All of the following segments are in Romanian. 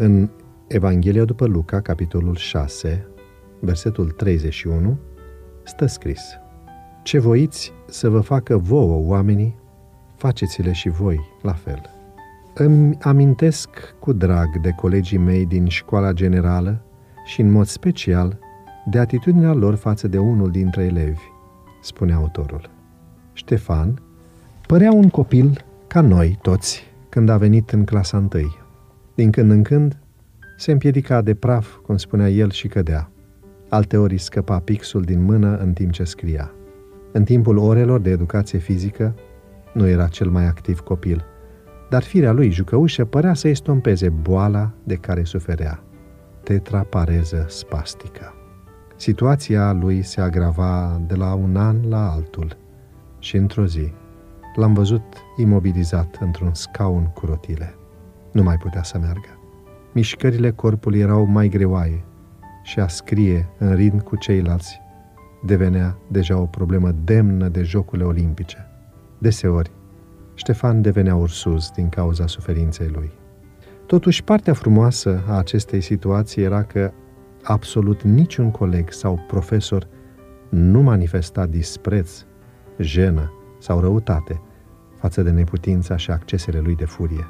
În Evanghelia după Luca, capitolul 6, versetul 31, stă scris: ce voiți să vă facă vouă oamenii, faceți-le și voi la fel. Îmi amintesc cu drag de colegii mei din școala generală și în mod special de atitudinea lor față de unul dintre elevi, spune autorul. Ștefan părea un copil ca noi toți când a venit în clasa 1. Din când în când se împiedica de praf, cum spunea el, și cădea. Alteori scăpa pixul din mână în timp ce scria. În timpul orelor de educație fizică nu era cel mai activ copil, dar firea lui jucăușă părea să estompeze boala de care suferea, tetrapareză spastică. Situația lui se agrava de la un an la altul și într-o zi l-am văzut imobilizat într-un scaun cu rotile. Nu mai putea să meargă. Mișcările corpului erau mai greoaie și a scrie în ritm cu ceilalți devenea deja o problemă demnă de Jocurile Olimpice. Deseori, Ștefan devenea ursuz din cauza suferinței lui. Totuși, partea frumoasă a acestei situații era că absolut niciun coleg sau profesor nu manifesta dispreț, jenă sau răutate față de neputința și accesele lui de furie.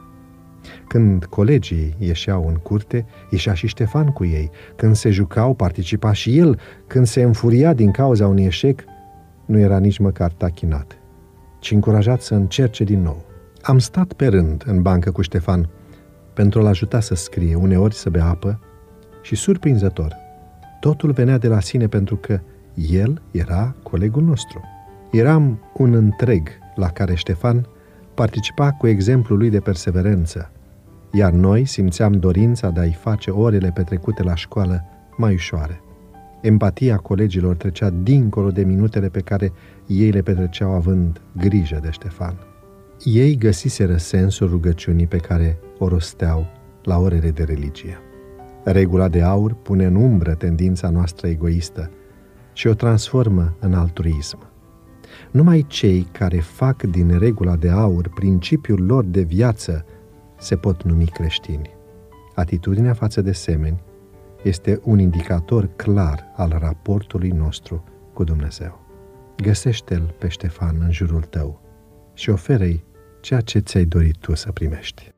Când colegii ieșeau în curte, ieșea și Ștefan cu ei. Când se jucau, participa și el. Când se înfuria din cauza unui eșec, nu era nici măcar tachinat, ci încurajat să încerce din nou. Am stat pe rând în bancă cu Ștefan pentru a-l ajuta să scrie, uneori să bea apă și, surprinzător, totul venea de la sine pentru că el era colegul nostru. Eram un întreg la care Ștefan participa cu exemplul lui de perseverență, iar noi simțeam dorința de a-i face orele petrecute la școală mai ușoare. Empatia colegilor trecea dincolo de minutele pe care ei le petreceau având grijă de Ștefan. Ei găsiseră sensul rugăciunii pe care o rosteau la orele de religie. Regula de aur pune în umbră tendința noastră egoistă și o transformă în altruism. Numai cei care fac din regula de aur principiul lor de viață se pot numi creștini. Atitudinea față de semeni este un indicator clar al raportului nostru cu Dumnezeu. Găsește-l pe Ștefan în jurul tău și oferă-i ceea ce ți-ai dorit tu să primești.